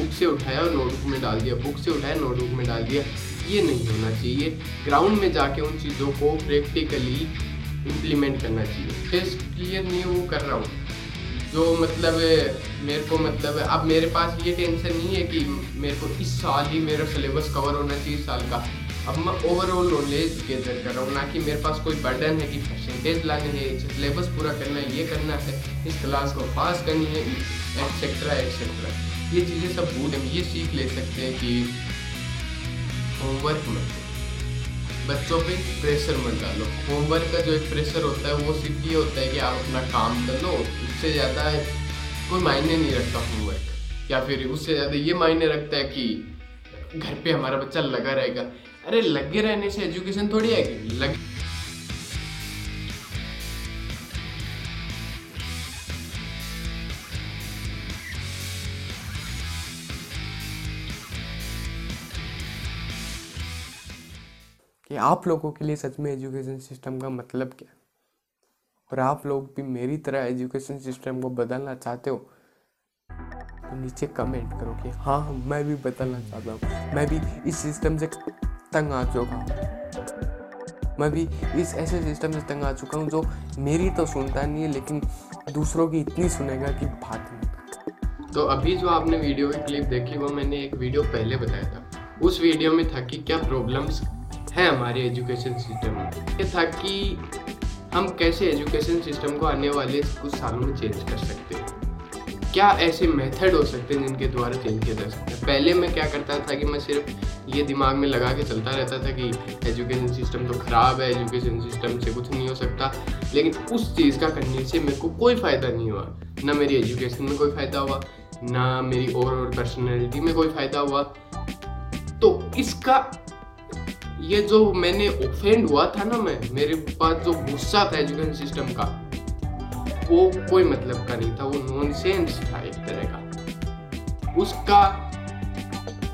Book से उठाया और नोटबुक में डाल दिया, बुक से उठाया नोटबुक में डाल दिया, ये नहीं होना चाहिए। ग्राउंड में जाके उन चीज़ों को प्रैक्टिकली इम्प्लीमेंट करना चाहिए। टेस्ट क्लियर नहीं वो कर रहा हूँ जो मतलब मेरे को मतलब अब मेरे पास ये टेंशन नहीं है कि मेरे को इस साल ही मेरा सिलेबस कवर होना चाहिए इस साल का। अब मैं ओवरऑल नॉलेज गैदर कर रहा हूँ, ना कि मेरे पास कोई बर्डन है कि परसेंटेज लाने है, सिलेबस पूरा करना है, ये करना है, इस क्लास को पास करनी है, एक्सेट्रा एक्सेट्रा। ये चीज़ें सब भूल हम ये सीख ले सकते हैं कि होमवर्क मत बच्चों पे प्रेशर मत डालो। होमवर्क का जो एक प्रेशर होता है वो सिर्फ ये होता है कि आप अपना काम कर लो, उससे ज़्यादा कोई मायने नहीं रखता होमवर्क, या फिर उससे ज़्यादा ये मायने रखता है कि घर पे हमारा बच्चा लगा रहेगा। अरे लगे रहने से एजुकेशन थोड़ी आएगी, कि आप लोगों के लिए सच में एजुकेशन सिस्टम का मतलब क्या है। और आप लोग भी मेरी तरह एजुकेशन सिस्टम को बदलना चाहते हो तो नीचे कमेंट करो कि हाँ मैं भी बदलना चाहता हूँ, मैं भी इस सिस्टम से तंग आ चुका हूँ, मैं भी इस ऐसे सिस्टम से तंग आ चुका हूँ जो मेरी तो सुनता नहीं है लेकिन दूसरों की इतनी सुनेगा कि बात नहीं। तो अभी जो आपने वीडियो की क्लिप देखी वो मैंने एक वीडियो पहले बताया था, उस वीडियो में था कि क्या प्रॉब्लम्स है हमारे एजुकेशन सिस्टम में, ये था कि हम कैसे एजुकेशन सिस्टम को आने वाले कुछ सालों में चेंज कर सकते हैं, क्या ऐसे मेथड हो सकते हैं जिनके द्वारा चेंज किया जा सकता है। पहले मैं क्या करता था कि मैं सिर्फ ये दिमाग में लगा के चलता रहता था कि एजुकेशन सिस्टम तो ख़राब है, एजुकेशन सिस्टम से कुछ नहीं हो सकता, लेकिन उस चीज़ का करने से मेरे को कोई फ़ायदा नहीं हुआ, ना मेरी एजुकेशन में कोई फ़ायदा हुआ, ना मेरी ओवरऑल पर्सनैलिटी में कोई फ़ायदा हुआ। तो इसका ये जो मैंने ऑफेंड हुआ था ना, मैं मेरे पास जो गुस्सा था एजुकेशन सिस्टम का वो कोई मतलब का नहीं था, वो नॉनसेंस था एक तरह का। उसका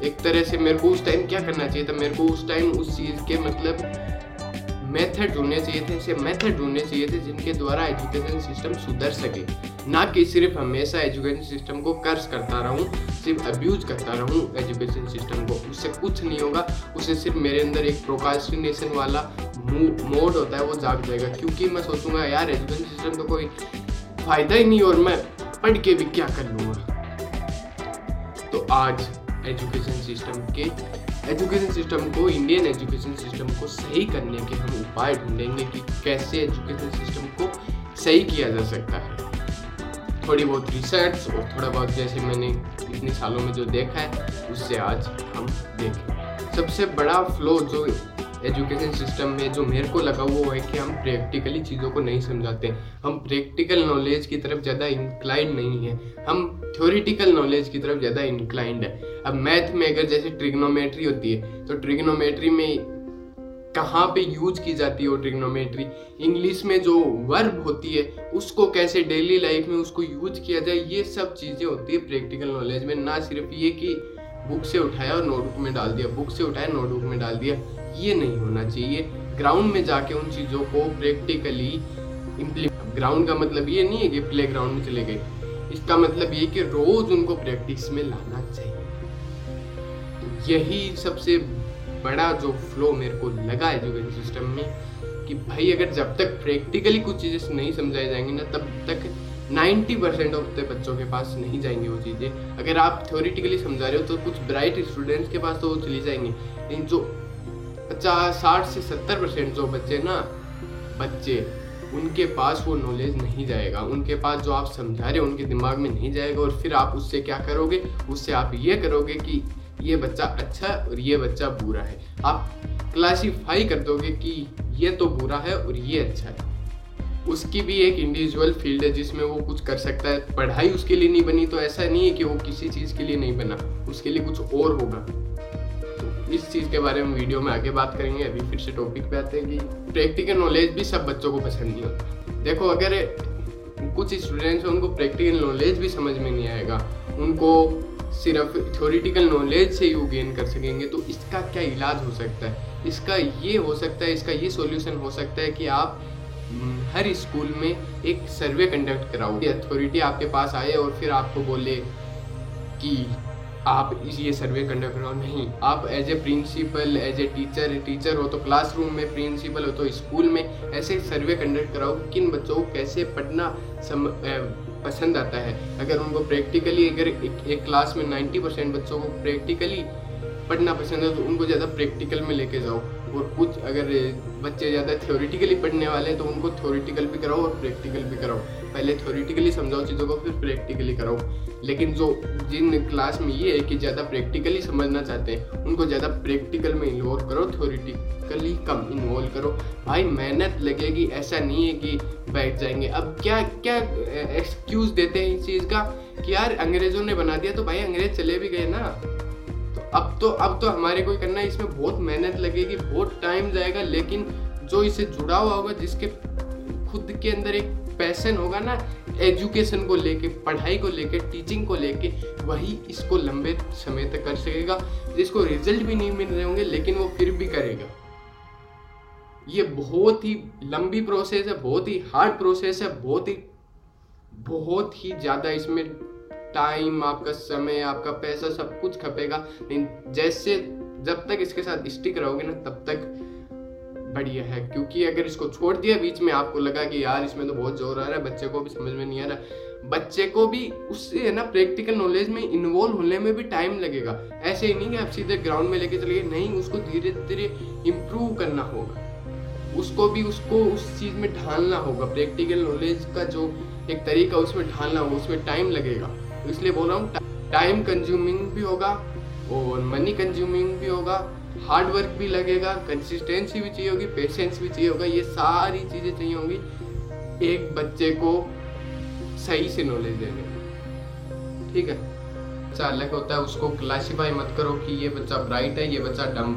एक तरह से मेरे को उस टाइम क्या करना चाहिए था, मेरे को उस टाइम उस चीज़ के मतलब मेथड ढूंढने चाहिए थे, ऐसे मेथड ढूंढने चाहिए थे जिनके द्वारा एजुकेशन सिस्टम सुधर सके, ना कि सिर्फ हमेशा एजुकेशन सिस्टम को कर्ज करता रहूँ, सिर्फ अब्यूज करता रहूँ एजुकेशन सिस्टम को। उससे कुछ नहीं होगा, उससे सिर्फ मेरे अंदर एक प्रोकास्टिनेशन वाला मोड होता है वो जाग जाएगा, क्योंकि मैं सोचूंगा यार एजुकेशन सिस्टम का कोई फ़ायदा ही नहीं और मैं पढ़ के भी क्या कर लूँगा। तो आज एजुकेशन सिस्टम को इंडियन एजुकेशन सिस्टम को सही करने के हम उपाय ढूंढेंगे कि कैसे एजुकेशन सिस्टम को सही किया जा सकता है। थोड़ी बहुत रिसर्च और थोड़ा बहुत जैसे मैंने इतने सालों में जो देखा है उससे आज हम देखें। सबसे बड़ा फ्लॉ जो एजुकेशन सिस्टम में जो मेरे को लगा वो है कि हम प्रैक्टिकली चीज़ों को नहीं समझाते, हम प्रैक्टिकल नॉलेज की तरफ ज़्यादा इंक्लाइंड नहीं है, हम थ्योरेटिकल नॉलेज की तरफ ज़्यादा इंक्लाइंड है। अब मैथ में अगर जैसे ट्रिग्नोमेट्री होती है तो ट्रिग्नोमेट्री में कहाँ पे यूज की जाती है वो ट्रिग्नोमेट्री, इंग्लिश में जो वर्ब होती है उसको कैसे डेली लाइफ में उसको यूज किया जाए, ये सब चीज़ें होती है प्रैक्टिकल नॉलेज में। ना सिर्फ ये कि बुक से उठाया और नोटबुक में डाल दिया, बुक से उठाया नोटबुक में डाल दिया, ये नहीं होना चाहिए। ग्राउंड में जाके उन चीज़ों को प्रैक्टिकली इम्प्लीमेंट। ग्राउंड का मतलब ये नहीं है कि प्ले ग्राउंड में चले गए, इसका मतलब ये कि रोज़ उनको प्रैक्टिस में लाना चाहिए। यही सबसे बड़ा जो फ्लो मेरे को लगा एजुकेशन सिस्टम में कि भाई अगर जब तक प्रैक्टिकली कुछ चीज़ें नहीं समझाई जाएंगी ना तब तक 90% ऑफ द बच्चों के पास नहीं जाएंगी वो चीज़ें। अगर आप थ्योरेटिकली समझा रहे हो तो कुछ ब्राइट स्टूडेंट्स के पास तो वो चली जाएंगी, लेकिन जो 50-60-70% जो बच्चे ना बच्चे उनके पास वो नॉलेज नहीं जाएगा, उनके पास जो आप समझा रहे हो उनके दिमाग में नहीं जाएगा। और फिर आप उससे क्या करोगे, उससे आप ये करोगे कि ये बच्चा अच्छा और ये बच्चा बुरा है, आप क्लासिफाई कर दोगे कि ये तो बुरा है और ये अच्छा है। उसकी भी एक इंडिविजुअल फील्ड है जिसमें वो कुछ कर सकता है, पढ़ाई उसके लिए नहीं बनी तो ऐसा नहीं है कि वो किसी चीज़ के लिए नहीं बना, उसके लिए कुछ और होगा। तो इस चीज़ के बारे में वीडियो में आगे बात करेंगे। अभी फिर से टॉपिक पे आते हैं कि प्रैक्टिकल नॉलेज भी सब बच्चों को पसंद नहीं होता। देखो अगर कुछ स्टूडेंट्स हैं उनको प्रैक्टिकल नॉलेज भी समझ में नहीं आएगा, उनको सिर्फ थ्योरेटिकल नॉलेज से ही वो गेन कर सकेंगे, तो इसका क्या इलाज हो सकता है, इसका ये हो सकता है, इसका ये सॉल्यूशन हो सकता है कि आप हर स्कूल में एक सर्वे कंडक्ट कराओ, अथॉरिटी आपके पास आए और फिर आपको बोले कि आप ये सर्वे कंडक्ट करो, नहीं, आप as a principal, as a teacher हो तो क्लासरूम में, प्रिंसिपल हो तो स्कूल में ऐसे सर्वे कंडक्ट कराओ किन बच्चों को कैसे पढ़ना पसंद आता है। अगर उनको प्रैक्टिकली, अगर एक क्लास में 90% बच्चों को प्रैक्टिकली पढ़ना पसंद है तो उनको ज़्यादा प्रैक्टिकल में लेके जाओ, और कुछ अगर बच्चे ज़्यादा थ्योरेटिकली पढ़ने वाले हैं तो उनको थ्योरेटिकल भी कराओ और प्रैक्टिकल भी कराओ। पहले थ्योरेटिकली समझाओ चीज़ों को, फिर प्रैक्टिकली कराओ। लेकिन जो जिन क्लास में ये है कि ज़्यादा प्रैक्टिकली समझना चाहते हैं उनको ज़्यादा प्रैक्टिकल में इन्वॉल्व करो, थ्योरेटिकली कम इन्वॉल्व करो। भाई मेहनत लगेगी, ऐसा नहीं है कि बैठ जाएंगे। अब क्या क्या एक्सक्यूज़ देते हैं इस चीज़ का कि यार अंग्रेज़ों ने बना दिया, तो भाई अंग्रेज चले भी गए ना, अब तो हमारे को करना है। इसमें बहुत मेहनत लगेगी, बहुत टाइम जाएगा, लेकिन जो इससे जुड़ा हुआ होगा, जिसके खुद के अंदर एक पैशन होगा ना एजुकेशन को लेके, पढ़ाई को लेके, टीचिंग को लेके, वही इसको लंबे समय तक कर सकेगा। जिसको रिजल्ट भी नहीं मिल रहे होंगे लेकिन वो फिर भी करेगा। ये बहुत ही लंबी प्रोसेस है, बहुत ही हार्ड प्रोसेस है, बहुत ही ज़्यादा इसमें टाइम, आपका समय, आपका पैसा, सब कुछ खपेगा। लेकिन जैसे जब तक इसके साथ स्टिक रहोगे ना तब तक बढ़िया है, क्योंकि अगर इसको छोड़ दिया बीच में, आपको लगा कि यार इसमें तो बहुत जोर आ रहा है, बच्चे को भी समझ में नहीं आ रहा, बच्चे को भी उससे है ना प्रैक्टिकल नॉलेज में इन्वॉल्व होने में भी टाइम लगेगा। ऐसे ही नहीं कि आप सीधे ग्राउंड में लेके चले गए, नहीं, उसको धीरे धीरे इम्प्रूव करना होगा, उसको उस चीज़ में ढालना होगा, प्रैक्टिकल नॉलेज का जो एक तरीका उसमें ढालना होगा, उसमें टाइम लगेगा। इसलिए बोल रहा हूँ, टाइम कंज्यूमिंग भी होगा और मनी कंज्यूमिंग भी होगा, हार्ड वर्क भी लगेगा, कंसिस्टेंसी भी चाहिए होगी, पेशेंस भी चाहिए होगा, ये सारी चीज़ें चाहिए होंगी एक बच्चे को सही से नॉलेज देने में। ठीक है, बच्चा अलग होता है, उसको क्लासीफाई मत करो कि ये बच्चा ब्राइट है, ये बच्चा डम,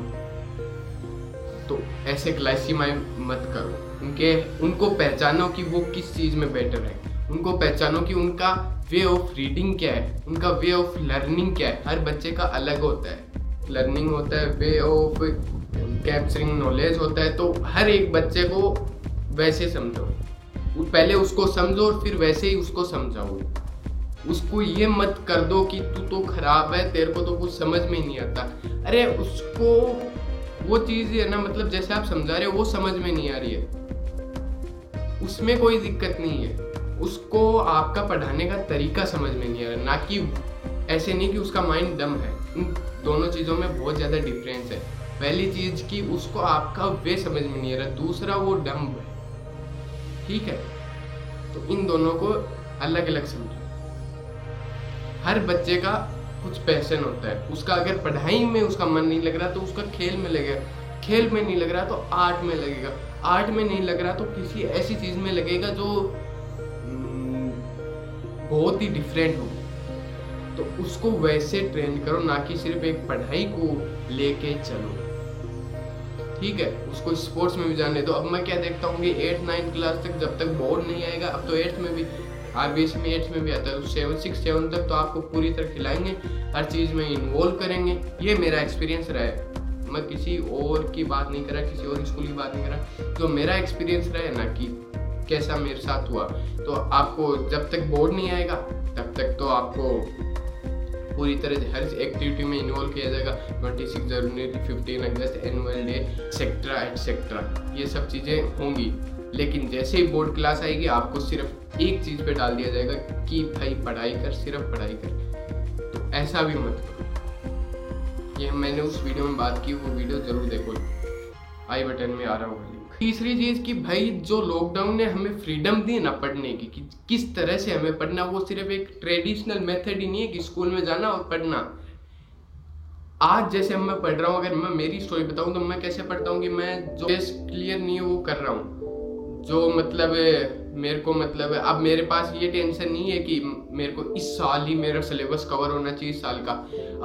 तो ऐसे क्लासीफाई मत करो। उनको पहचानो कि वो किस चीज़ में बेटर है, उनको पहचानो कि उनका वे ऑफ रीडिंग क्या है, उनका वे ऑफ लर्निंग क्या है। हर बच्चे का अलग होता है, लर्निंग होता है, वे ऑफ कैप्चरिंग नॉलेज होता है। तो हर एक बच्चे को वैसे समझो, पहले उसको समझो और फिर वैसे ही उसको समझाओ। उसको ये मत कर दो कि तू तो खराब है, तेरे को तो कुछ समझ में नहीं आता। अरे उसको वो चीज़ है ना, मतलब जैसे आप समझा रहे हो वो समझ में नहीं आ रही है, उसमें कोई दिक्कत नहीं है। उसको आपका पढ़ाने का तरीका समझ में नहीं आ रहा, ना कि ऐसे नहीं कि उसका माइंड डम है। इन दोनों चीज़ों में बहुत ज़्यादा डिफरेंस है। पहली चीज़ कि उसको आपका वे समझ में नहीं आ रहा, दूसरा वो डम है। ठीक है, तो इन दोनों को अलग अलग समझो। हर बच्चे का कुछ पैशन होता है, उसका अगर पढ़ाई में उसका मन नहीं लग रहा तो उसका खेल में लगेगा, खेल में नहीं लग रहा तो आर्ट में लगेगा, आर्ट में नहीं लग रहा तो किसी ऐसी चीज़ में लगेगा जो बहुत ही डिफरेंट हो। तो उसको वैसे ट्रेन करो, ना कि सिर्फ एक पढ़ाई को लेके चलो। ठीक है, उसको स्पोर्ट्स में भी जाने दो। अब मैं क्या देखता हूँ कि 8-9 क्लास तक जब तक बोर्ड नहीं आएगा, अब तो 8th में भी RBC में 8th में भी आता है, 7-6-7 तक तो आपको पूरी तरह खिलाएंगे, हर चीज़ में इन्वॉल्व करेंगे। ये मेरा एक्सपीरियंस रहा है, मैं किसी और की बात नहीं कर रहा, किसी और स्कूल की बात नहीं कर रहा, तो मेरा एक्सपीरियंस रहा है ना कि कैसा मेरे साथ हुआ। तो आपको जब तक बोर्ड नहीं आएगा तब तक तो आपको पूरी तरह हर एक्टिविटी में इन्वॉल्व किया जाएगा। 26 जनवरी, 15 अगस्त, एनुअल डे, एक्सेट्रा ये सब चीज़ें होंगी। लेकिन जैसे ही बोर्ड क्लास आएगी आपको सिर्फ एक चीज़ पे डाल दिया जाएगा कि भाई पढ़ाई कर, सिर्फ पढ़ाई कर। तो ऐसा भी मत करो। ये मैंने उस वीडियो में बात की, वो वीडियो ज़रूर देखो, आई बटन में आ रहा होगा। तीसरी चीज़ कि भाई जो लॉकडाउन ने हमें फ्रीडम दी ना पढ़ने की, कि किस तरह से हमें पढ़ना, वो सिर्फ एक ट्रेडिशनल मेथड ही नहीं है कि स्कूल में जाना और पढ़ना। आज जैसे मैं पढ़ रहा हूँ, अगर मैं मेरी स्टोरी बताऊँ तो मैं कैसे पढ़ता हूँ कि मैं जो क्लियर नहीं है वो कर रहा हूँ, जो मतलब मेरे को मतलब अब मेरे पास ये टेंशन नहीं है कि मेरे को इस साल ही मेरा सिलेबस कवर होना चाहिए इस साल का।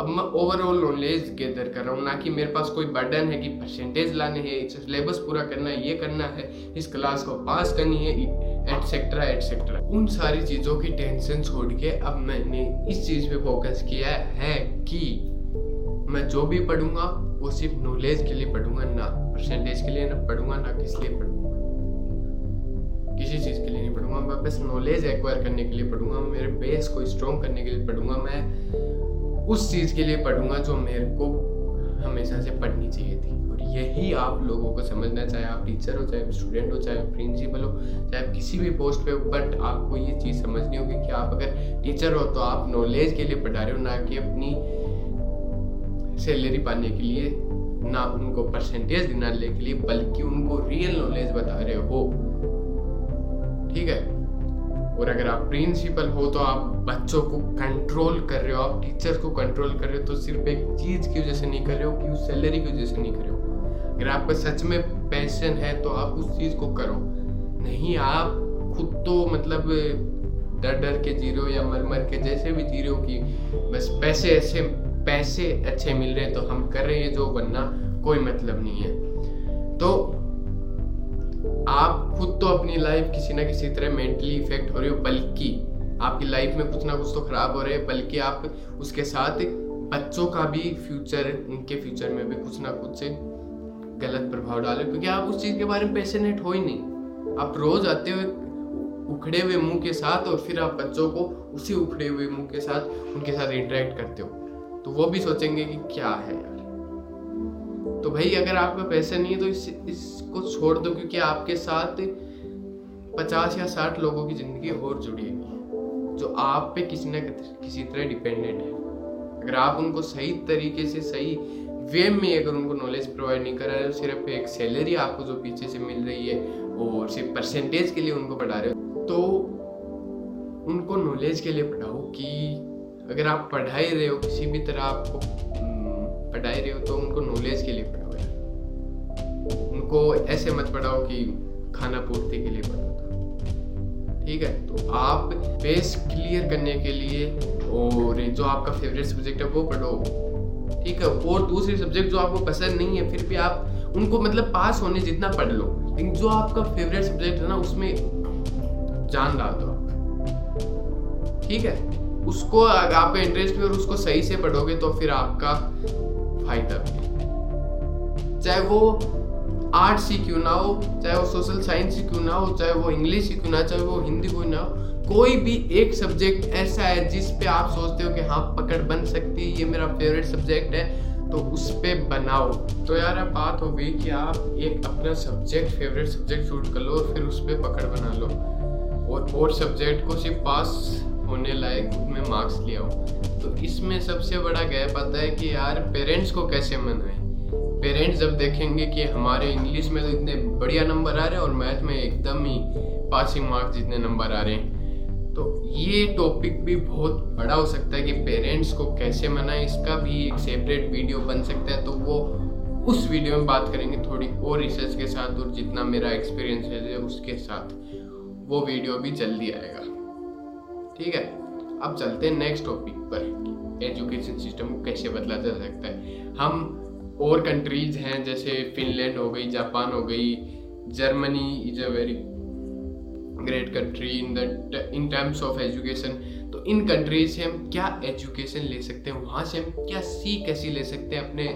अब मैं ओवरऑल नॉलेज गैदर कर रहा हूँ, ना कि मेरे पास कोई बर्डन है कि परसेंटेज लाने हैं, सिलेबस पूरा करना है, ये करना है, इस क्लास को पास करनी है, एटसेट्रा। उन सारी चीज़ों की टेंशन छोड़ के अब मैंने इस चीज़ पे फोकस किया है कि मैं जो भी पढ़ूँगा वो सिर्फ नॉलेज के लिए पढ़ूँगा, ना परसेंटेज के लिए ना पढ़ूँगा, ना किस लिए पढ़ूँगा, किसी चीज़ के लिए नहीं पढ़ूंगा। मैं बस नॉलेज एक्वायर करने के लिए पढ़ूंगा, मेरे बेस को स्ट्रॉन्ग करने के लिए पढ़ूंगा, मैं उस चीज के लिए पढ़ूंगा जो मेरे को हमेशा से पढ़नी चाहिए थी। और यही आप लोगों को समझना, चाहे आप टीचर हो, चाहे स्टूडेंट हो, चाहे प्रिंसिपल हो, चाहे किसी भी पोस्ट पे, बट आपको ये चीज़ समझनी होगी कि आप अगर टीचर हो तो आप नॉलेज के लिए पढ़ा रहे हो, ना कि अपनी सैलरी पाने के लिए, ना उनको परसेंटेज दिलाने के लिए, बल्कि उनको रियल नॉलेज बता रहे हो, ठीक है। और अगर आप प्रिंसिपल हो तो आप बच्चों को कंट्रोल कर रहे हो, आप टीचर्स को कंट्रोल कर रहे हो, तो सिर्फ एक चीज़ की वजह से नहीं कर रहे हो कि उस सैलरी की वजह से नहीं कर रहे हो। अगर आपका सच में पैशन है तो आप उस चीज़ को करो, नहीं आप खुद तो मतलब डर डर के जी रहे हो या मर मर के जैसे भी जी रहे हो कि बस पैसे अच्छे मिल रहे हैं तो हम कर रहे हैं, जो बनना कोई मतलब नहीं है। तो आप खुद तो अपनी लाइफ किसी ना किसी तरह मेंटली इफेक्ट हो रही हो, बल्कि आपकी लाइफ में कुछ ना कुछ तो खराब हो रहा है, बल्कि आप उसके साथ बच्चों का भी फ्यूचर, उनके फ्यूचर में भी कुछ ना कुछ गलत प्रभाव डाले, क्योंकि आप उस चीज़ के बारे में पैशनेट हो ही नहीं। आप रोज आते हुए उखड़े हुए मुंह के साथ और फिर आप बच्चों को उसी उखड़े हुए मुंह के साथ उनके साथ इंटरेक्ट करते हो, तो वो भी सोचेंगे कि क्या है यार। तो भाई अगर आपका पैसा नहीं है तो इसको छोड़ दो, क्योंकि आपके साथ 50 या 60 लोगों की ज़िंदगी और जुड़ी है जो आप पे किसी न किसी तरह डिपेंडेंट है। अगर आप उनको सही तरीके से, सही वे में अगर उनको नॉलेज प्रोवाइड नहीं करा रहे हो, सिर्फ एक सैलरी आपको जो पीछे से मिल रही है और सिर्फ परसेंटेज के लिए उनको पढ़ा रहे हो, तो उनको नॉलेज के लिए पढ़ाओ कि अगर आप पढ़ाई रहे हो, किसी भी तरह आपको पढ़ाई रहे हो, तो उनको नॉलेज के लिए पढ़ाओ यार। उनको ऐसे मत पढ़ाओ कि खाना पूर्ति के लिए पढ़ाओ, ठीक है। तो आप बेस क्लियर करने के लिए और जो आपका फेवरेट सब्जेक्ट है वो पढ़ो, ठीक है। और दूसरे सब्जेक्ट जो आपको पसंद नहीं है फिर भी आप उनको मतलब पास होने जितना पढ़ लो, लेकिन जो आपका फेवरेट सब्जेक्ट है ना उसमें जान डाल दो आप, ठीक है। उसको अगर आपका इंटरेस्ट भी और उसको सही से पढ़ोगे तो फिर आपका फायदा भी, चाहे वो आर्ट्स ही क्यों ना हो, चाहे वो सोशल साइंस ही क्यों ना हो, चाहे वो इंग्लिश ही क्यों ना, चाहे वो हिंदी क्यों ना हो, कोई भी एक सब्जेक्ट ऐसा है जिस पे आप सोचते हो कि हाँ पकड़ बन सकती है, ये मेरा फेवरेट सब्जेक्ट है, तो उस पे बनाओ। तो यार अब बात हो गई कि आप एक अपना सब्जेक्ट, फेवरेट सब्जेक्ट चूज कर लो और फिर उस पर पकड़ बना लो, और सब्जेक्ट को सिर्फ पास होने लायक में मार्क्स लिया हो। तो इसमें सबसे बड़ा गैप आता है कि यार पेरेंट्स को कैसे मनाएं। पेरेंट्स जब देखेंगे कि हमारे इंग्लिश में तो इतने बढ़िया नंबर आ रहे हैं और मैथ में एकदम ही पासिंग मार्क्स जितने नंबर आ रहे हैं, तो ये टॉपिक भी बहुत बड़ा हो सकता है कि पेरेंट्स को कैसे मनाएं। इसका भी एक सेपरेट वीडियो बन सकता है, तो वो उस वीडियो में बात करेंगे थोड़ी और रिसर्च के साथ, और जितना मेरा एक्सपीरियंस है उसके साथ। वो वीडियो भी जल्दी आएगा, ठीक है। अब चलते हैं नेक्स्ट टॉपिक पर, एजुकेशन सिस्टम को कैसे बदला जा सकता है। हम और कंट्रीज हैं जैसे फिनलैंड हो गई, जापान हो गई, Germany is a very great country in terms of education. तो इन कंट्रीज से हम क्या एजुकेशन ले सकते हैं, वहाँ से हम क्या सीख कैसी ले सकते हैं अपने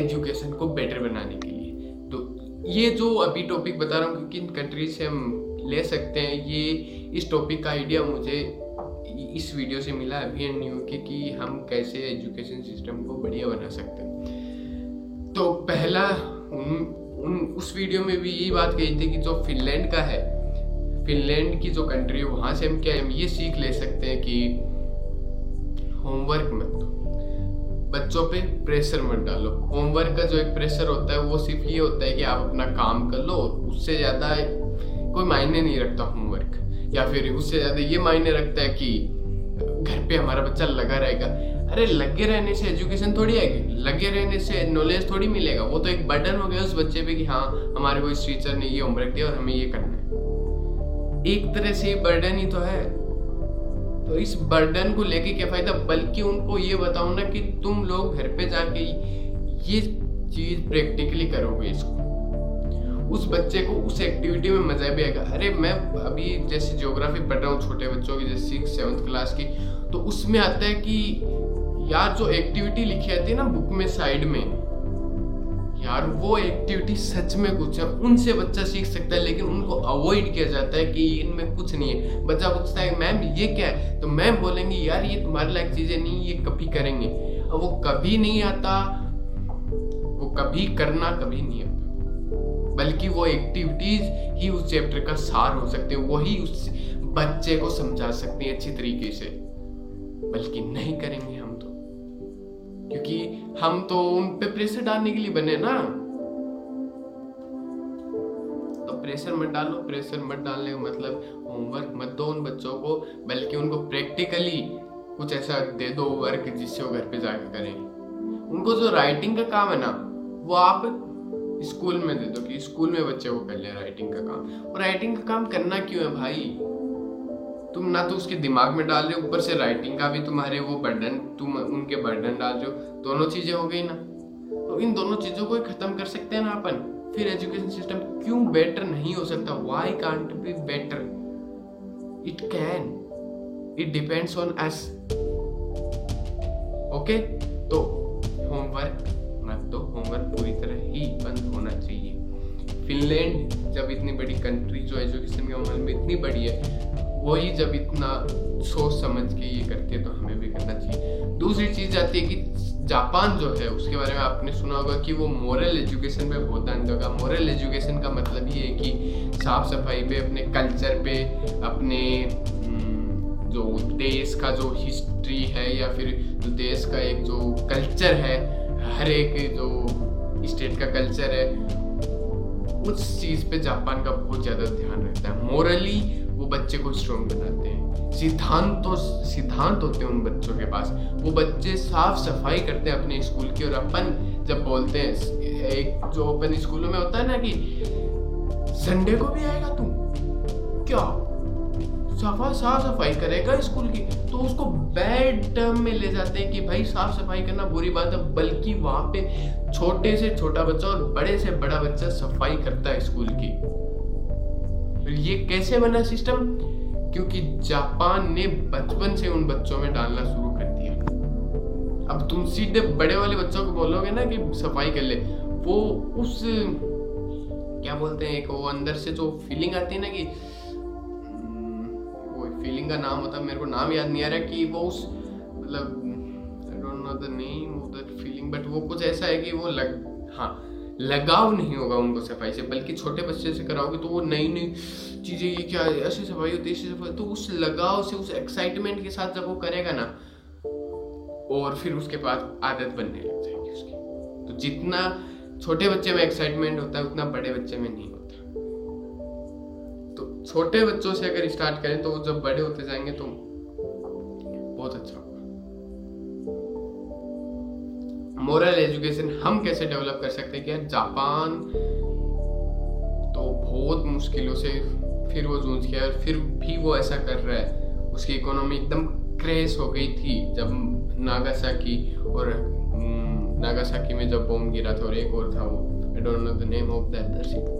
एजुकेशन को बेटर बनाने के लिए। तो ये जो अभी टॉपिक बता रहा हूँ कि इन कंट्रीज से हम ले सकते हैं, ये इस टॉपिक का आइडिया मुझे इस वीडियो से मिला अभी एंड न्यू कि हम कैसे एजुकेशन सिस्टम को बढ़िया बना सकते हैं। तो पहला उस वीडियो में भी यही बात कही थी कि जो फिनलैंड का है, फिनलैंड की जो कंट्री है, वहाँ से हम क्या हम ये सीख ले सकते हैं कि होमवर्क मत दो, बच्चों पे प्रेशर मत डालो। होमवर्क का जो एक प्रेशर होता है वो सिर्फ ये होता है कि आप अपना काम कर लो, उससे ज़्यादा कोई मायने नहीं रखता होमवर्क, या फिर उससे ज़्यादा ये मायने रखता है कि घर पे हमारा बच्चा लगा रहेगा। अरे लगे रहने से एजुकेशन थोड़ी आएगी, लगे रहने से नॉलेज थोड़ी मिलेगा, वो तो एक बर्डन हो गया उस बच्चे पे कि हाँ हमारे को इस टीचर ने ये होमवर्क दिया और हमें ये करना है, एक तरह से बर्डन ही तो है। तो इस बर्डन को लेके क्या फ़ायदा, बल्कि उनको ये बताओ ना कि तुम लोग घर पे जाके ये चीज़ प्रैक्टिकली करोगे, इसको उस बच्चे को उस एक्टिविटी में मज़ा भी आएगा। अरे मैं अभी जैसे ज्योग्राफी पढ़ रहा हूँ छोटे बच्चों की, जैसे 6-7 क्लास की, तो उसमें आता है कि यार जो एक्टिविटी लिखी आती है ना बुक में साइड में, यार वो एक्टिविटी सच में कुछ है, उनसे बच्चा सीख सकता है, लेकिन उनको अवॉइड किया जाता है कि इनमें कुछ नहीं है। बच्चा पूछता है मैम ये क्या है, तो मैम बोलेंगी यार ये तुम्हारे लायक चीजें नहीं, ये कभी करेंगे। अब वो कभी नहीं आता, वो कभी करना कभी नहीं आता, बल्कि वो एक्टिविटीज ही उस चैप्टर का सार हो सकते हैं, वही उस बच्चे को समझा सकते हैं अच्छी तरीके से, बल्कि नहीं करेंगे हम तो, क्योंकि हम तो उन पे प्रेशर डालने के लिए बने ना। तो प्रेशर मत डालो, प्रेशर मत डालने का मतलब होमवर्क मत दो उन बच्चों को, बल्कि उनको प्रैक्टिकली कुछ ऐसा दे दो वर्क जिससे वो घर पे जाके करें। उनको जो राइटिंग का काम है ना, वो आप स्कूल में दे दो कि स्कूल में बच्चे को कर ले राइटिंग का काम। और राइटिंग का काम करना क्यों है भाई, तुम ना तो उसके दिमाग में डाल रहे हो, ऊपर से राइटिंग का भी तुम्हारे वो बर्डन, तुम उनके बर्डन डाल रहे हो, दोनों चीजें हो गई ना। तो इन दोनों चीजों को खत्म कर सकते हैं ना अपन, फिर एजुकेशन सिस्टम क्यों बेटर नहीं हो सकता? Why can't be better? It can, it depends on us. Okay, तो होमवर्क मत दो, होमवर्क पूरी तरह ही बंद होना चाहिए। फिनलैंड जब इतनी बड़ी कंट्री जो एजुकेशन के मामले में इतनी बड़ी है, वही जब इतना सोच समझ के ये करते हैं, तो हमें भी करना चाहिए। दूसरी चीज़ आती है कि जापान जो है उसके बारे में आपने सुना होगा कि वो मॉरल एजुकेशन पे बहुत ध्यान देगा। मॉरल एजुकेशन का मतलब ये है कि साफ सफाई पे, अपने कल्चर पे, अपने जो देश का जो हिस्ट्री है या फिर जो देश का एक जो कल्चर है, हर एक जो स्टेट का कल्चर है, उस चीज़ पे जापान का बहुत ज़्यादा ध्यान रहता है। मॉरली वो बच्चे को स्ट्रॉन्ग बनाते हैं, सिद्धांत होते हैं उन बच्चों के पास। वो बच्चे साफ सफाई करते हैं अपने स्कूल की। और अपन जब बोलते हैं, एक जो अपन स्कूलों में होता है ना कि संडे को भी आएगा तू, क्या साफ सफाई करेगा स्कूल की, तो उसको बैड टर्म में ले जाते हैं कि भाई साफ सफाई करना बुरी बात है, बल्कि वहाँ पे छोटे से छोटा बच्चा और बड़े से बड़ा बच्चा सफाई करता है स्कूल की। तो ये कैसे बना सिस्टम? क्योंकि जापान ने बचपन से उन बच्चों में डालना शुरू कर दिया। अब तुम सीधे बड़े वाले बच्चों को बोलोगे ना कि सफाई कर ले, वो उस क्या बोलते हैं, एक वो अंदर से जो फीलिंग आती है ना, कि फीलिंग का नाम होता है, मेरे को नाम याद नहीं आ रहा, कि वो उस मतलब I don't know the name of that feeling, but वो कुछ ऐसा है कि वो लगाव नहीं होगा उनको सफाई से, बल्कि छोटे बच्चे से कराओगे तो वो नई नई चीज़ें, ये क्या ऐसी सफाई होती है, ऐसी सफाई, तो उस लगाव से, उस एक्साइटमेंट के साथ जब वो करेगा ना, और फिर उसके बाद आदत बनने लग जाएगी उसकी। तो जितना छोटे बच्चे में एक्साइटमेंट होता है, उतना बड़े बच्चे में नहीं होता। छोटे बच्चों से अगर स्टार्ट करें तो जब बड़े होते जाएंगे तो बहुत अच्छा होगा। मोरल एजुकेशन हम कैसे डेवलप कर सकते हैं? क्या जापान तो बहुत मुश्किलों से फिर वो जूझ गया और फिर भी वो ऐसा कर रहा है। उसकी इकोनॉमी एकदम क्रैश हो गई थी जब नागासाकी में जब बॉम्ब गिरा था, और एक और था वो, I don't know the name of that city,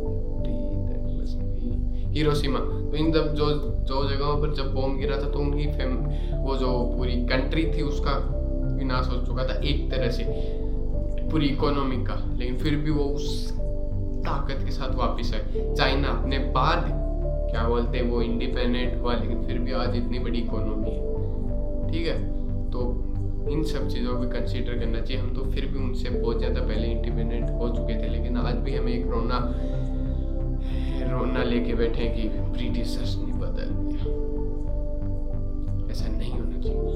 Hiroshima. तो इन जब जो जगहों पर जब बॉम्ब गिरा था, तो उनकी वो जो पूरी कंट्री थी उसका विनाश हो चुका था एक तरह से, पूरी इकोनॉमी का। लेकिन फिर भी वो उस ताकत के साथ वापस आए। चाइना अपने बाद क्या बोलते हैं, वो इंडिपेंडेंट हुआ, लेकिन फिर भी आज इतनी बड़ी इकोनॉमी है। ठीक है, तो इन सब चीज़ों को कंसीडर करना चाहिए। हम तो फिर भी उनसे बहुत ज़्यादा पहले इंडिपेंडेंट हो चुके थे, लेकिन आज भी हमें एक रोना लेके बैठे कि ब्रिटिशर्स ने बदल दिया। ऐसा नहीं होना चाहिए।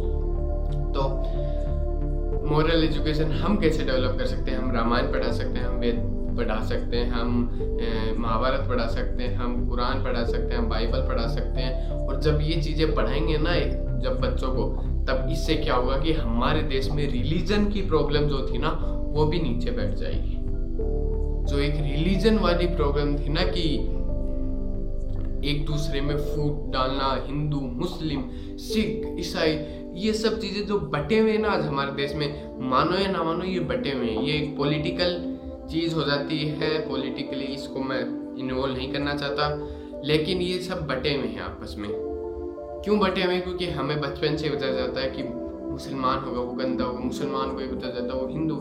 तो मॉरल एजुकेशन हम कैसे डेवलप कर सकते हैं? हम रामायण पढ़ा सकते हैं, हम वेद पढ़ा सकते हैं, हम महाभारत पढ़ा सकते हैं, हम कुरान पढ़ा सकते हैं, हम बाइबल पढ़ा सकते हैं। और जब ये चीज़ें पढ़ाएंगे ना जब बच्चों को, तब इससे क्या होगा कि हमारे देश में रिलीजन की प्रॉब्लम जो थी ना, वो भी नीचे बैठ जाएगी। जो एक रिलीजन वाली प्रॉब्लम थी ना, कि एक दूसरे में फूट डालना, हिंदू मुस्लिम सिख ईसाई, ये सब चीज़ें जो बटे हुए हैं ना आज हमारे देश में, मानो या ना मानो ये बटे हुए हैं। ये एक पॉलिटिकल चीज़ हो जाती है, पॉलिटिकली इसको मैं इन्वॉल्व नहीं करना चाहता, लेकिन ये सब बटे हुए हैं आपस में। क्यों बटे हुए हैं? क्योंकि हमें बचपन से बताया जाता है कि मुसलमान होगा वो गंदा होगा, मुसलमान को ये बताया जाता है वो हिंदू।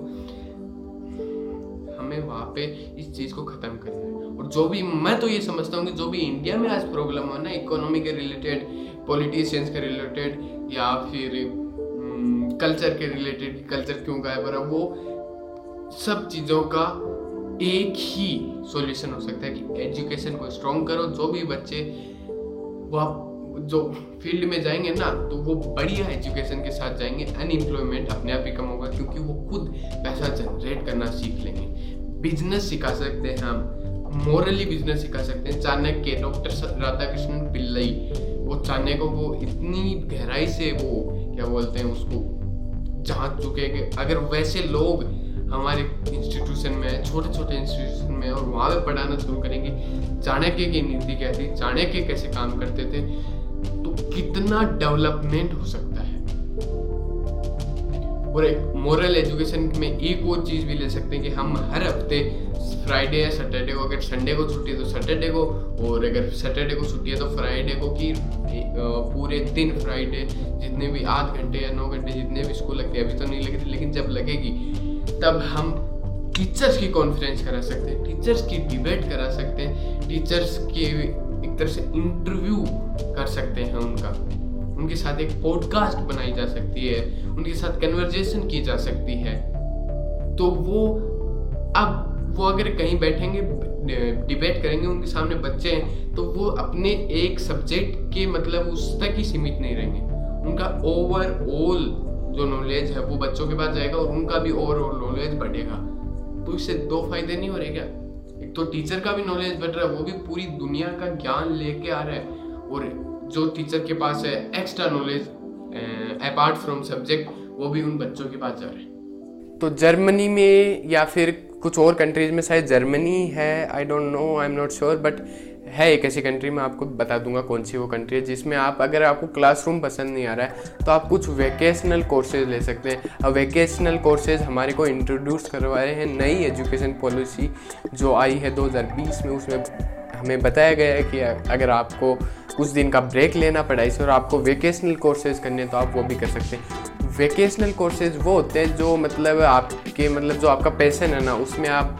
हमें वहाँ पे इस चीज़ को ख़त्म करना है। और जो भी मैं तो ये समझता हूँ कि जो भी इंडिया में आज प्रॉब्लम हो ना, इकोनॉमी के रिलेटेड, पॉलिटिशियंस के रिलेटेड, या फिर कल्चर के रिलेटेड, कल्चर क्यों गायब हो रहा है, वो सब चीज़ों का एक ही सॉल्यूशन हो सकता है कि एजुकेशन को स्ट्रॉन्ग करो। जो भी बच्चे वह जो फील्ड में जाएंगे ना, तो वो बढ़िया एजुकेशन के साथ जाएंगे, अनएम्प्लॉयमेंट अपने आप ही कम होगा क्योंकि वो खुद पैसा जनरेट करना सीख लेंगे। बिजनेस सिखा सकते हैं हम, मॉरली बिजनेस सिखा सकते हैं। चाणक्य, डॉक्टर राधाकृष्णन पिल्लई, वो चाणक्य को इतनी गहराई से वो क्या बोलते हैं उसको जांच चुके हैं कि अगर वैसे लोग हमारे इंस्टीट्यूशन में, छोटे छोटे इंस्टीट्यूशन में और वहाँ पर पढ़ाना शुरू करेंगे, चाणक्य की नीति क्या थी, चाणक्य कैसे काम करते थे, तो कितना डेवलपमेंट हो सकता है। और एक मोरल एजुकेशन में एक और चीज़ भी ले सकते हैं कि हम हर हफ्ते फ्राइडे या सैटरडे को, अगर संडे को छुट्टी है तो सैटरडे को, और अगर सैटरडे को छुट्टी है तो फ्राइडे को, कि पूरे दिन फ्राइडे जितने भी 8 घंटे या 9 घंटे जितने भी स्कूल लगते हैं, अभी तो नहीं लगती लेकिन जब लगेगी तब हम टीचर्स की कॉन्फ्रेंस करा सकते हैं, टीचर्स की डिबेट करा सकते हैं, टीचर्स के एक तरह से इंटरव्यू कर सकते हैं उनका, उनके साथ एक पॉडकास्ट बनाई जा सकती है, उनके साथ कन्वर्जेशन की जा सकती है। तो वो अब वो अगर कहीं बैठेंगे डिबेट करेंगे, उनके सामने बच्चे हैं, तो वो अपने एक सब्जेक्ट के मतलब उस तक ही सीमित नहीं रहेंगे, उनका ओवरऑल जो नॉलेज है वो बच्चों के पास जाएगा और उनका भी ओवरऑल नॉलेज बढ़ेगा। तो इससे 2 फायदे नहीं हो रहे क्या? एक तो टीचर का भी नॉलेज बढ़ रहा है, वो भी पूरी दुनिया का ज्ञान लेके आ रहा है, और जो टीचर के पास है extra knowledge apart from subject, वो भी उन बच्चों के पास जा रहा है। तो जर्मनी में या फिर कुछ और कंट्रीज में, शायद जर्मनी है, I don't know, I am not sure, but है एक ऐसी कंट्री, मैं आपको बता दूंगा कौन सी वो कंट्री है, जिसमें आप अगर आपको क्लासरूम पसंद नहीं आ रहा है तो आप कुछ वेकेशनल कोर्सेज ले सकते हैं। अब वेकेशनल कोर्सेज हमारे को इंट्रोड्यूस करवा रहे हैं नई एजुकेशन पॉलिसी जो आई है 2020 में। उसमें हमें बताया गया है कि अगर आपको कुछ दिन का ब्रेक लेना पड़ा इसे और आपको वेकेशनल कोर्सेज करने, तो आप वो भी कर सकते हैं। वेकेशनल कोर्सेज वो होते हैं जो मतलब आपके जो आपका पैशन है ना, उसमें आप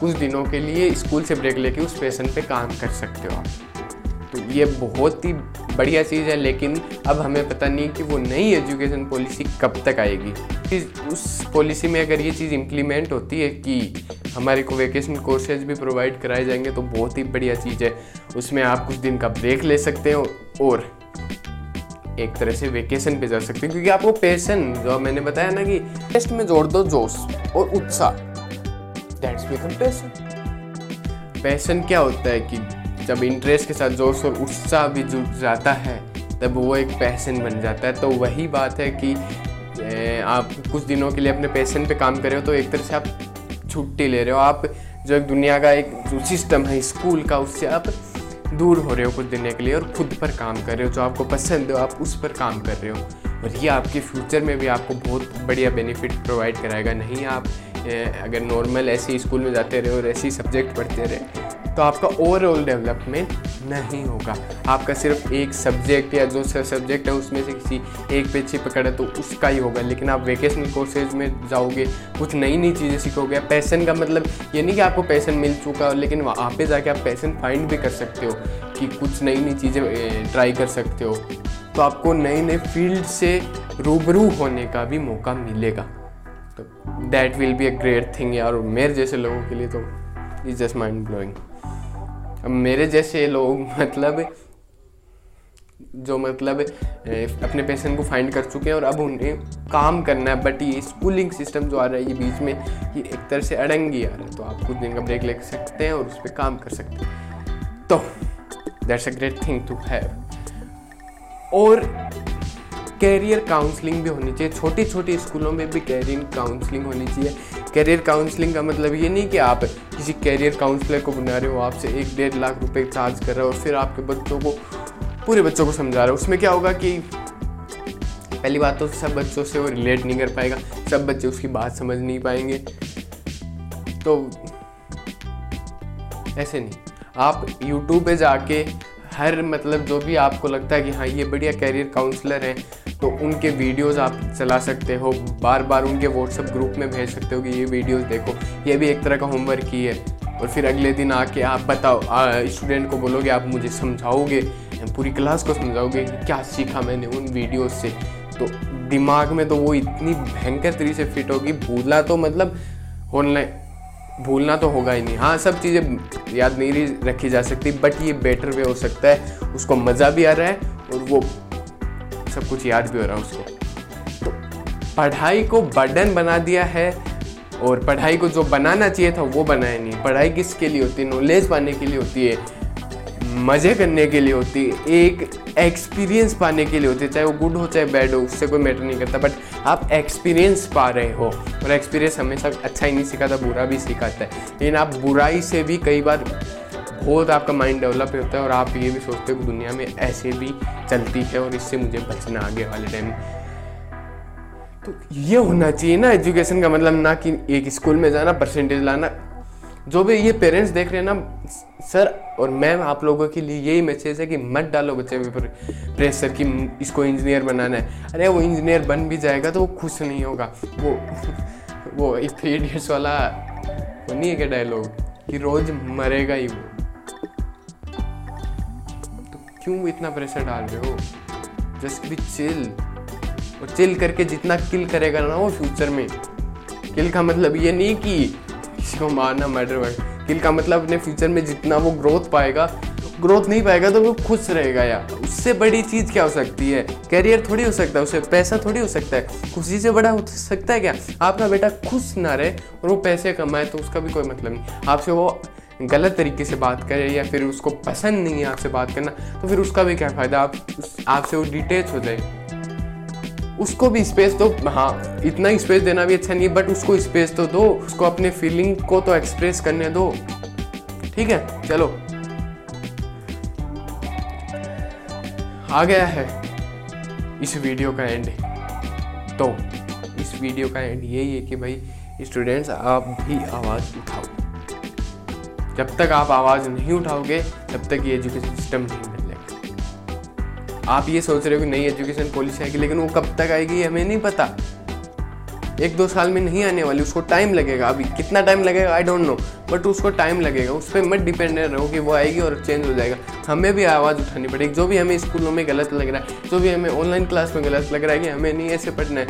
कुछ दिनों के लिए स्कूल से ब्रेक लेके उस पैशन पे काम कर सकते हो आप। तो ये बहुत ही बढ़िया चीज़ है, लेकिन अब हमें पता नहीं कि वो नई एजुकेशन पॉलिसी कब तक आएगी। उस पॉलिसी में अगर ये चीज़ इम्प्लीमेंट होती है कि हमारे को वेकेशनल कोर्सेज भी प्रोवाइड कराए जाएंगे, तो बहुत ही बढ़िया चीज़ है। उसमें आप कुछ दिन का ब्रेक ले सकते हो और एक तरह से वेकेशन पे जा सकते हैं, क्योंकि आपको पैशन, जो मैंने बताया ना कि टेस्ट में जोड़ दो जोश और उत्साह, दैट्स बिकम पैशन। पैशन क्या होता है कि जब इंटरेस्ट के साथ जोश और उत्साह भी जुड़ जाता है, तब वो एक पैशन बन जाता है। तो वही बात है कि आप कुछ दिनों के लिए अपने पैशन पे काम कर रहे हो, तो एक तरह से आप छुट्टी ले रहे हो, आप जो एक दुनिया का एक जो सिस्टम है स्कूल का, उससे आप दूर हो रहे हो कुछ दिनों के लिए और खुद पर काम कर रहे हो, जो आपको पसंद हो आप उस पर काम कर रहे हो। और ये आपके फ्यूचर में भी आपको बहुत बढ़िया बेनिफिट प्रोवाइड कराएगा। नहीं आप अगर नॉर्मल ऐसे ही स्कूल में जाते रहे और ऐसे ही सब्जेक्ट पढ़ते रहे, तो आपका ओवरऑल डेवलपमेंट नहीं होगा। आपका सिर्फ एक सब्जेक्ट या जो सब्जेक्ट है उसमें से किसी एक पे अच्छी पकड़ है तो उसका ही होगा। लेकिन आप वेकेशनल कोर्सेज में जाओगे, कुछ नई नई चीज़ें सीखोगे। पैशन का मतलब ये नहीं कि आपको पैशन मिल चुका, लेकिन वहाँ पे जाके आप पैशन फाइंड भी कर सकते हो कि कुछ नई नई चीज़ें ट्राई कर सकते हो। तो आपको नए नए फील्ड से रूबरू होने का भी मौका मिलेगा। तो that will be a great thing यार, और मेरे जैसे लोगों के लिए तो इट्स जस्ट माइंड ब्लोइंग। अब मेरे जैसे लोग मतलब अपने पैशन को फाइंड कर चुके हैं और अब उन्हें काम करना है, बट ये स्कूलिंग सिस्टम जो आ रहा है ये बीच में ये एक तरह से अड़ंगी आ रहा है। तो आप कुछ दिन का ब्रेक ले सकते हैं और उस पर काम कर सकते हैं, तो that's a great thing to have. और कैरियर काउंसलिंग भी होनी चाहिए, छोटे छोटे स्कूलों में भी कैरियर काउंसलिंग होनी चाहिए। कैरियर काउंसलिंग का मतलब ये नहीं कि आप किसी कैरियर काउंसलर को बुला रहे हो, आपसे 1-1.5 लाख रुपए चार्ज कर रहे हो और फिर आपके बच्चों को, पूरे बच्चों को समझा रहे हो। उसमें क्या होगा कि पहली बात तो सब बच्चों से वो रिलेट नहीं कर पाएगा, सब बच्चे उसकी बात समझ नहीं पाएंगे। तो ऐसे नहीं, आप यूट्यूब पे जाके हर जो भी आपको लगता है कि हाँ ये बढ़िया कैरियर काउंसलर हैं, तो उनके वीडियोस आप चला सकते हो, बार बार उनके व्हाट्सएप ग्रुप में भेज सकते हो कि ये वीडियोस देखो। ये भी एक तरह का होमवर्क ही है। और फिर अगले दिन आके आप बताओ, स्टूडेंट को बोलोगे, आप मुझे समझाओगे, पूरी क्लास को समझाओगे कि क्या सीखा मैंने उन वीडियोस से। तो दिमाग में तो वो इतनी भयंकर तरीके से फिट होगी, भूलना तो मतलब ऑनलाइन भूलना तो होगा ही नहीं। हाँ, सब चीज़ें याद नहीं रखी जा सकती, बट ये बेटर वे हो सकता है। उसको मज़ा भी आ रहा है और वो सब कुछ याद भी हो रहा है उसको। तो पढ़ाई को बर्डन बना दिया है, और पढ़ाई को जो बनाना चाहिए था वो बनाया नहीं। पढ़ाई किसके लिए होती है? नॉलेज पाने के लिए होती है, मज़े करने के लिए होती है, एक एक्सपीरियंस पाने के लिए होती है। चाहे वो गुड हो चाहे बैड हो, उससे कोई मैटर नहीं करता, बट आप एक्सपीरियंस पा रहे हो। और एक्सपीरियंस हमेशा अच्छा ही नहीं सिखाता, बुरा भी सिखाता है। लेकिन आप बुराई से भी कई बार बहुत आपका माइंड डेवलप होता है, और आप ये भी सोचते हो कि दुनिया में ऐसे भी चलती है और इससे मुझे बचना आगे वाले टाइम। तो ये होना चाहिए ना एजुकेशन का मतलब, ना कि एक स्कूल में जाना, परसेंटेज लाना। जो भी ये पेरेंट्स देख रहे हैं ना, सर और मैम, आप लोगों के लिए यही मैसेज है कि मत डालो बच्चे पर प्रेशर कि इसको इंजीनियर बनाना है। अरे वो इंजीनियर बन भी जाएगा तो वो खुश नहीं होगा। वो 3 इडियट्स वाला वो नहीं है क्या डायलॉग कि रोज़ मरेगा ही वो। क्यों इतना प्रेशर डाल रहे हो? Just be chill. और चिल करके जितना किल करेगा ना वो फ्यूचर में, किल का मतलब ये नहीं कि किसी को मारना, मर्डर वगैरह। किल का मतलब अपने फ्यूचर में जितना वो ग्रोथ पाएगा, ग्रोथ नहीं पाएगा तो वो खुश रहेगा। यार, उससे बड़ी चीज़ क्या हो सकती है? करियर थोड़ी हो सकता है, उससे पैसा थोड़ी हो सकता है। खुशी से बड़ा हो सकता है क्या? आपका बेटा खुश ना रहे और वो पैसे कमाए तो उसका भी कोई मतलब नहीं। आपसे वो गलत तरीके से बात करे या फिर उसको पसंद नहीं है आपसे बात करना, तो फिर उसका भी क्या फ़ायदा? आपसे वो डिटेच हो जाए। उसको भी स्पेस दो। हाँ, इतना स्पेस देना भी अच्छा नहीं है, बट उसको स्पेस तो दो, उसको अपने फीलिंग को तो एक्सप्रेस करने दो। ठीक है, चलो आ गया है इस वीडियो का एंड। तो इस वीडियो का एंड यही है कि भाई स्टूडेंट्स, आप भी आवाज़ उठाओ। जब तक आप आवाज़ नहीं उठाओगे तब तक ये एजुकेशन सिस्टम नहीं बदलेगा। आप ये सोच रहे हो कि नई एजुकेशन पॉलिसी आएगी, लेकिन वो कब तक आएगी हमें नहीं पता। 1-2 साल में नहीं आने वाली, उसको टाइम लगेगा। अभी कितना टाइम लगेगा आई डोंट नो, बट उसको टाइम लगेगा। उस पर मत डिपेंडेंट रहो कि वो आएगी और चेंज हो जाएगा। हमें भी आवाज़ उठानी पड़ेगी। जो भी हमें स्कूलों में गलत लग रहा है, जो भी हमें ऑनलाइन क्लास में गलत लग रहा है कि हमें नहीं ऐसे पढ़ना है,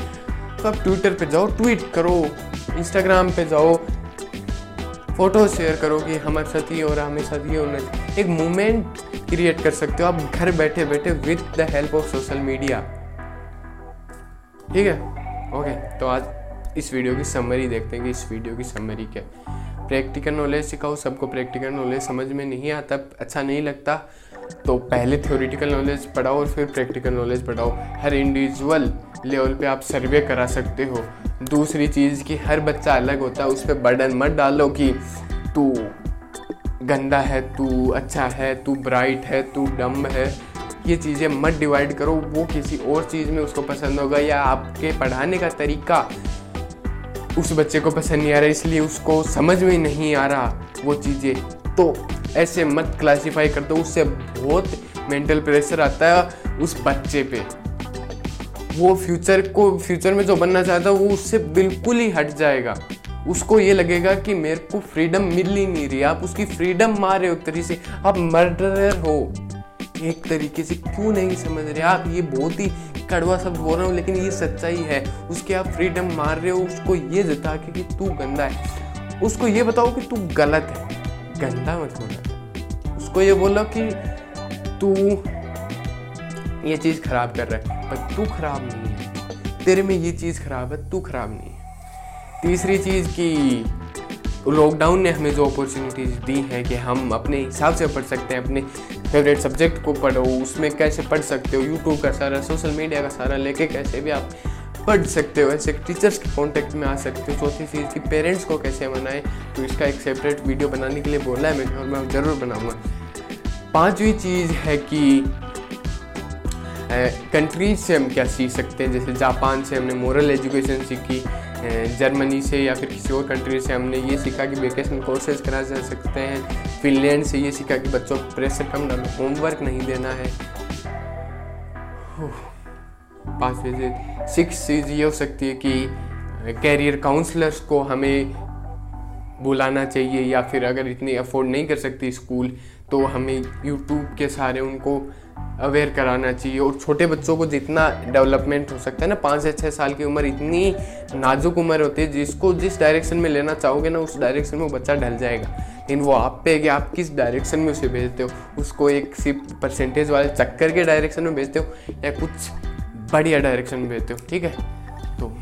तो आप ट्विटर पर जाओ, ट्वीट करो, इंस्टाग्राम पर जाओ, फ़ोटो शेयर करो कि हमारे साथ ये हो रहा है, हमारे साथ ये होना चाहिए। एक मूवमेंट क्रिएट कर सकते हो आप घर बैठे बैठे with the help of social media. ठीक है, ओके। तो आज इस वीडियो की समरी देखते हैं कि इस वीडियो की समरी क्या है। प्रैक्टिकल नॉलेज सिखाओ। सबको प्रैक्टिकल नॉलेज समझ में नहीं आता, अच्छा नहीं लगता, तो पहले थ्योरेटिकल नॉलेज पढ़ाओ और फिर प्रैक्टिकल नॉलेज पढ़ाओ। हर इंडिविजुअल लेवल पे आप सर्वे करा सकते हो। दूसरी चीज़ कि हर बच्चा अलग होता है, उस पर बर्डन मत डालो कि तू गंदा है, तू अच्छा है, तू ब्राइट है, तू डम है। ये चीज़ें मत डिवाइड करो। वो किसी और चीज़ में उसको पसंद होगा, या आपके पढ़ाने का तरीका उस बच्चे को पसंद नहीं आ रहा, इसलिए उसको समझ में नहीं आ रहा वो चीज़ें। तो ऐसे मत क्लासीफाई कर दो, उससे बहुत मेंटल प्रेशर आता है उस बच्चे पे। वो फ्यूचर में जो बनना चाहता है वो उससे बिल्कुल ही हट जाएगा। उसको ये लगेगा कि मेरे को फ्रीडम मिल ही नहीं रही। आप उसकी फ्रीडम मार रहे हो एक तरीके से, आप मर्डरर हो एक तरीके से। क्यों नहीं समझ रहे आप? ये बहुत ही कड़वा शब्द बोल रहा हूँ, लेकिन ये सच्चाई है। उसके आप फ्रीडम मार रहे हो, उसको ये जता के कि तू गंदा है। उसको ये बताओ कि तू गलत है, गंदा मत बोलो। उसको ये बोलो कि तू ये चीज़ खराब कर रहा है, पर तू खराब नहीं है, तेरे में ये चीज़ खराब है, तू खराब नहीं है। तीसरी चीज़ कि लॉकडाउन ने हमें जो अपॉर्चुनिटीज़ दी है कि हम अपने हिसाब से पढ़ सकते हैं। अपने फेवरेट सब्जेक्ट को पढ़ो, उसमें कैसे पढ़ सकते हो, यूट्यूब का सारा, सोशल मीडिया का सारा लेके कैसे भी आप पढ़ सकते हो। ऐसे टीचर्स के कॉन्टेक्ट में आ सकते हो। चौथी चीज़ कि पेरेंट्स को कैसे मनाएं, तो इसका एक सेपरेट वीडियो बनाने के लिए बोला है मैंने, और मैं ज़रूर बनाऊँगा। पाँचवीं चीज़ है कि कंट्रीज से हम क्या सीख सकते हैं। जैसे जापान से हमने मोरल एजुकेशन सीखी, जर्मनी से या फिर किसी और कंट्री से हमने ये सीखा कि वेकेशन कोर्सेज कराए जा सकते हैं। फिनलैंड से ये सीखा कि बच्चों को प्रेशर कम डालो, होमवर्क नहीं देना है। 5 से 6 चीज़ ये हो सकती है कि कैरियर काउंसलर्स को हमें बुलाना चाहिए, या फिर अगर इतनी अफोर्ड नहीं कर सकती स्कूल तो हमें यूट्यूब के सारे उनको अवेयर कराना चाहिए। और छोटे बच्चों को जितना डेवलपमेंट हो सकता है ना, 5 से 6 साल की उम्र इतनी नाजुक उम्र होती है, जिसको जिस डायरेक्शन में लेना चाहोगे ना उस डायरेक्शन में बच्चा ढल जाएगा। लेकिन वो आप पे है कि आप किस डायरेक्शन में उसे भेजते हो, उसको एक सिर्फ परसेंटेज वाले चक्कर के डायरेक्शन में भेजते हो या कुछ बढ़िया डायरेक्शन में भेजते हो। ठीक है, तो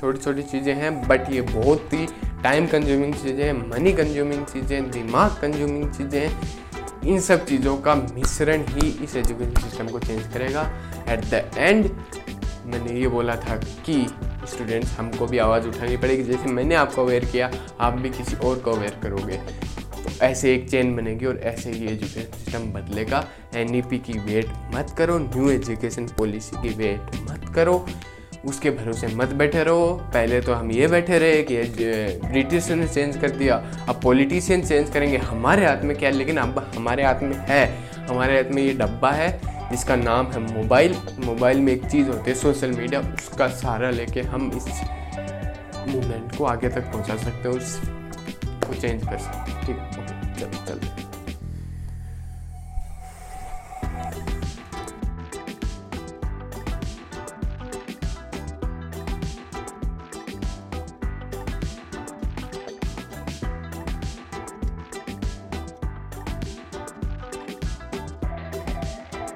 छोटी छोटी चीज़ें हैं, बट ये बहुत ही टाइम कंज्यूमिंग चीज़ें हैं, मनी कंज्यूमिंग चीज़ें हैं, दिमाग कंज्यूमिंग चीज़ें हैं। इन सब चीज़ों का मिश्रण ही इस एजुकेशन सिस्टम को चेंज करेगा। एट द एंड मैंने ये बोला था कि स्टूडेंट्स हमको भी आवाज़ उठानी पड़ेगी, जैसे मैंने आपको अवेयर किया आप भी किसी और को अवेयर करोगे, तो ऐसे एक चेन बनेगी और ऐसे ही एजुकेशन सिस्टम बदलेगा। NEP की वेट मत करो, न्यू एजुकेशन पॉलिसी की वेट मत करो, उसके भरोसे मत बैठे रहो। पहले तो हम ये बैठे रहे कि ब्रिटिश ने चेंज कर दिया, अब पॉलिटिशियन चेंज करेंगे, हमारे हाथ में क्या है? लेकिन अब हमारे हाथ में है, हमारे हाथ में ये डब्बा है जिसका नाम है मोबाइल। मोबाइल में एक चीज़ होती है सोशल मीडिया, उसका सहारा लेके हम इस मूवमेंट को आगे तक पहुंचा सकते हैं और उसको चेंज कर सकते हैं। ठीक है, ओके, चलो।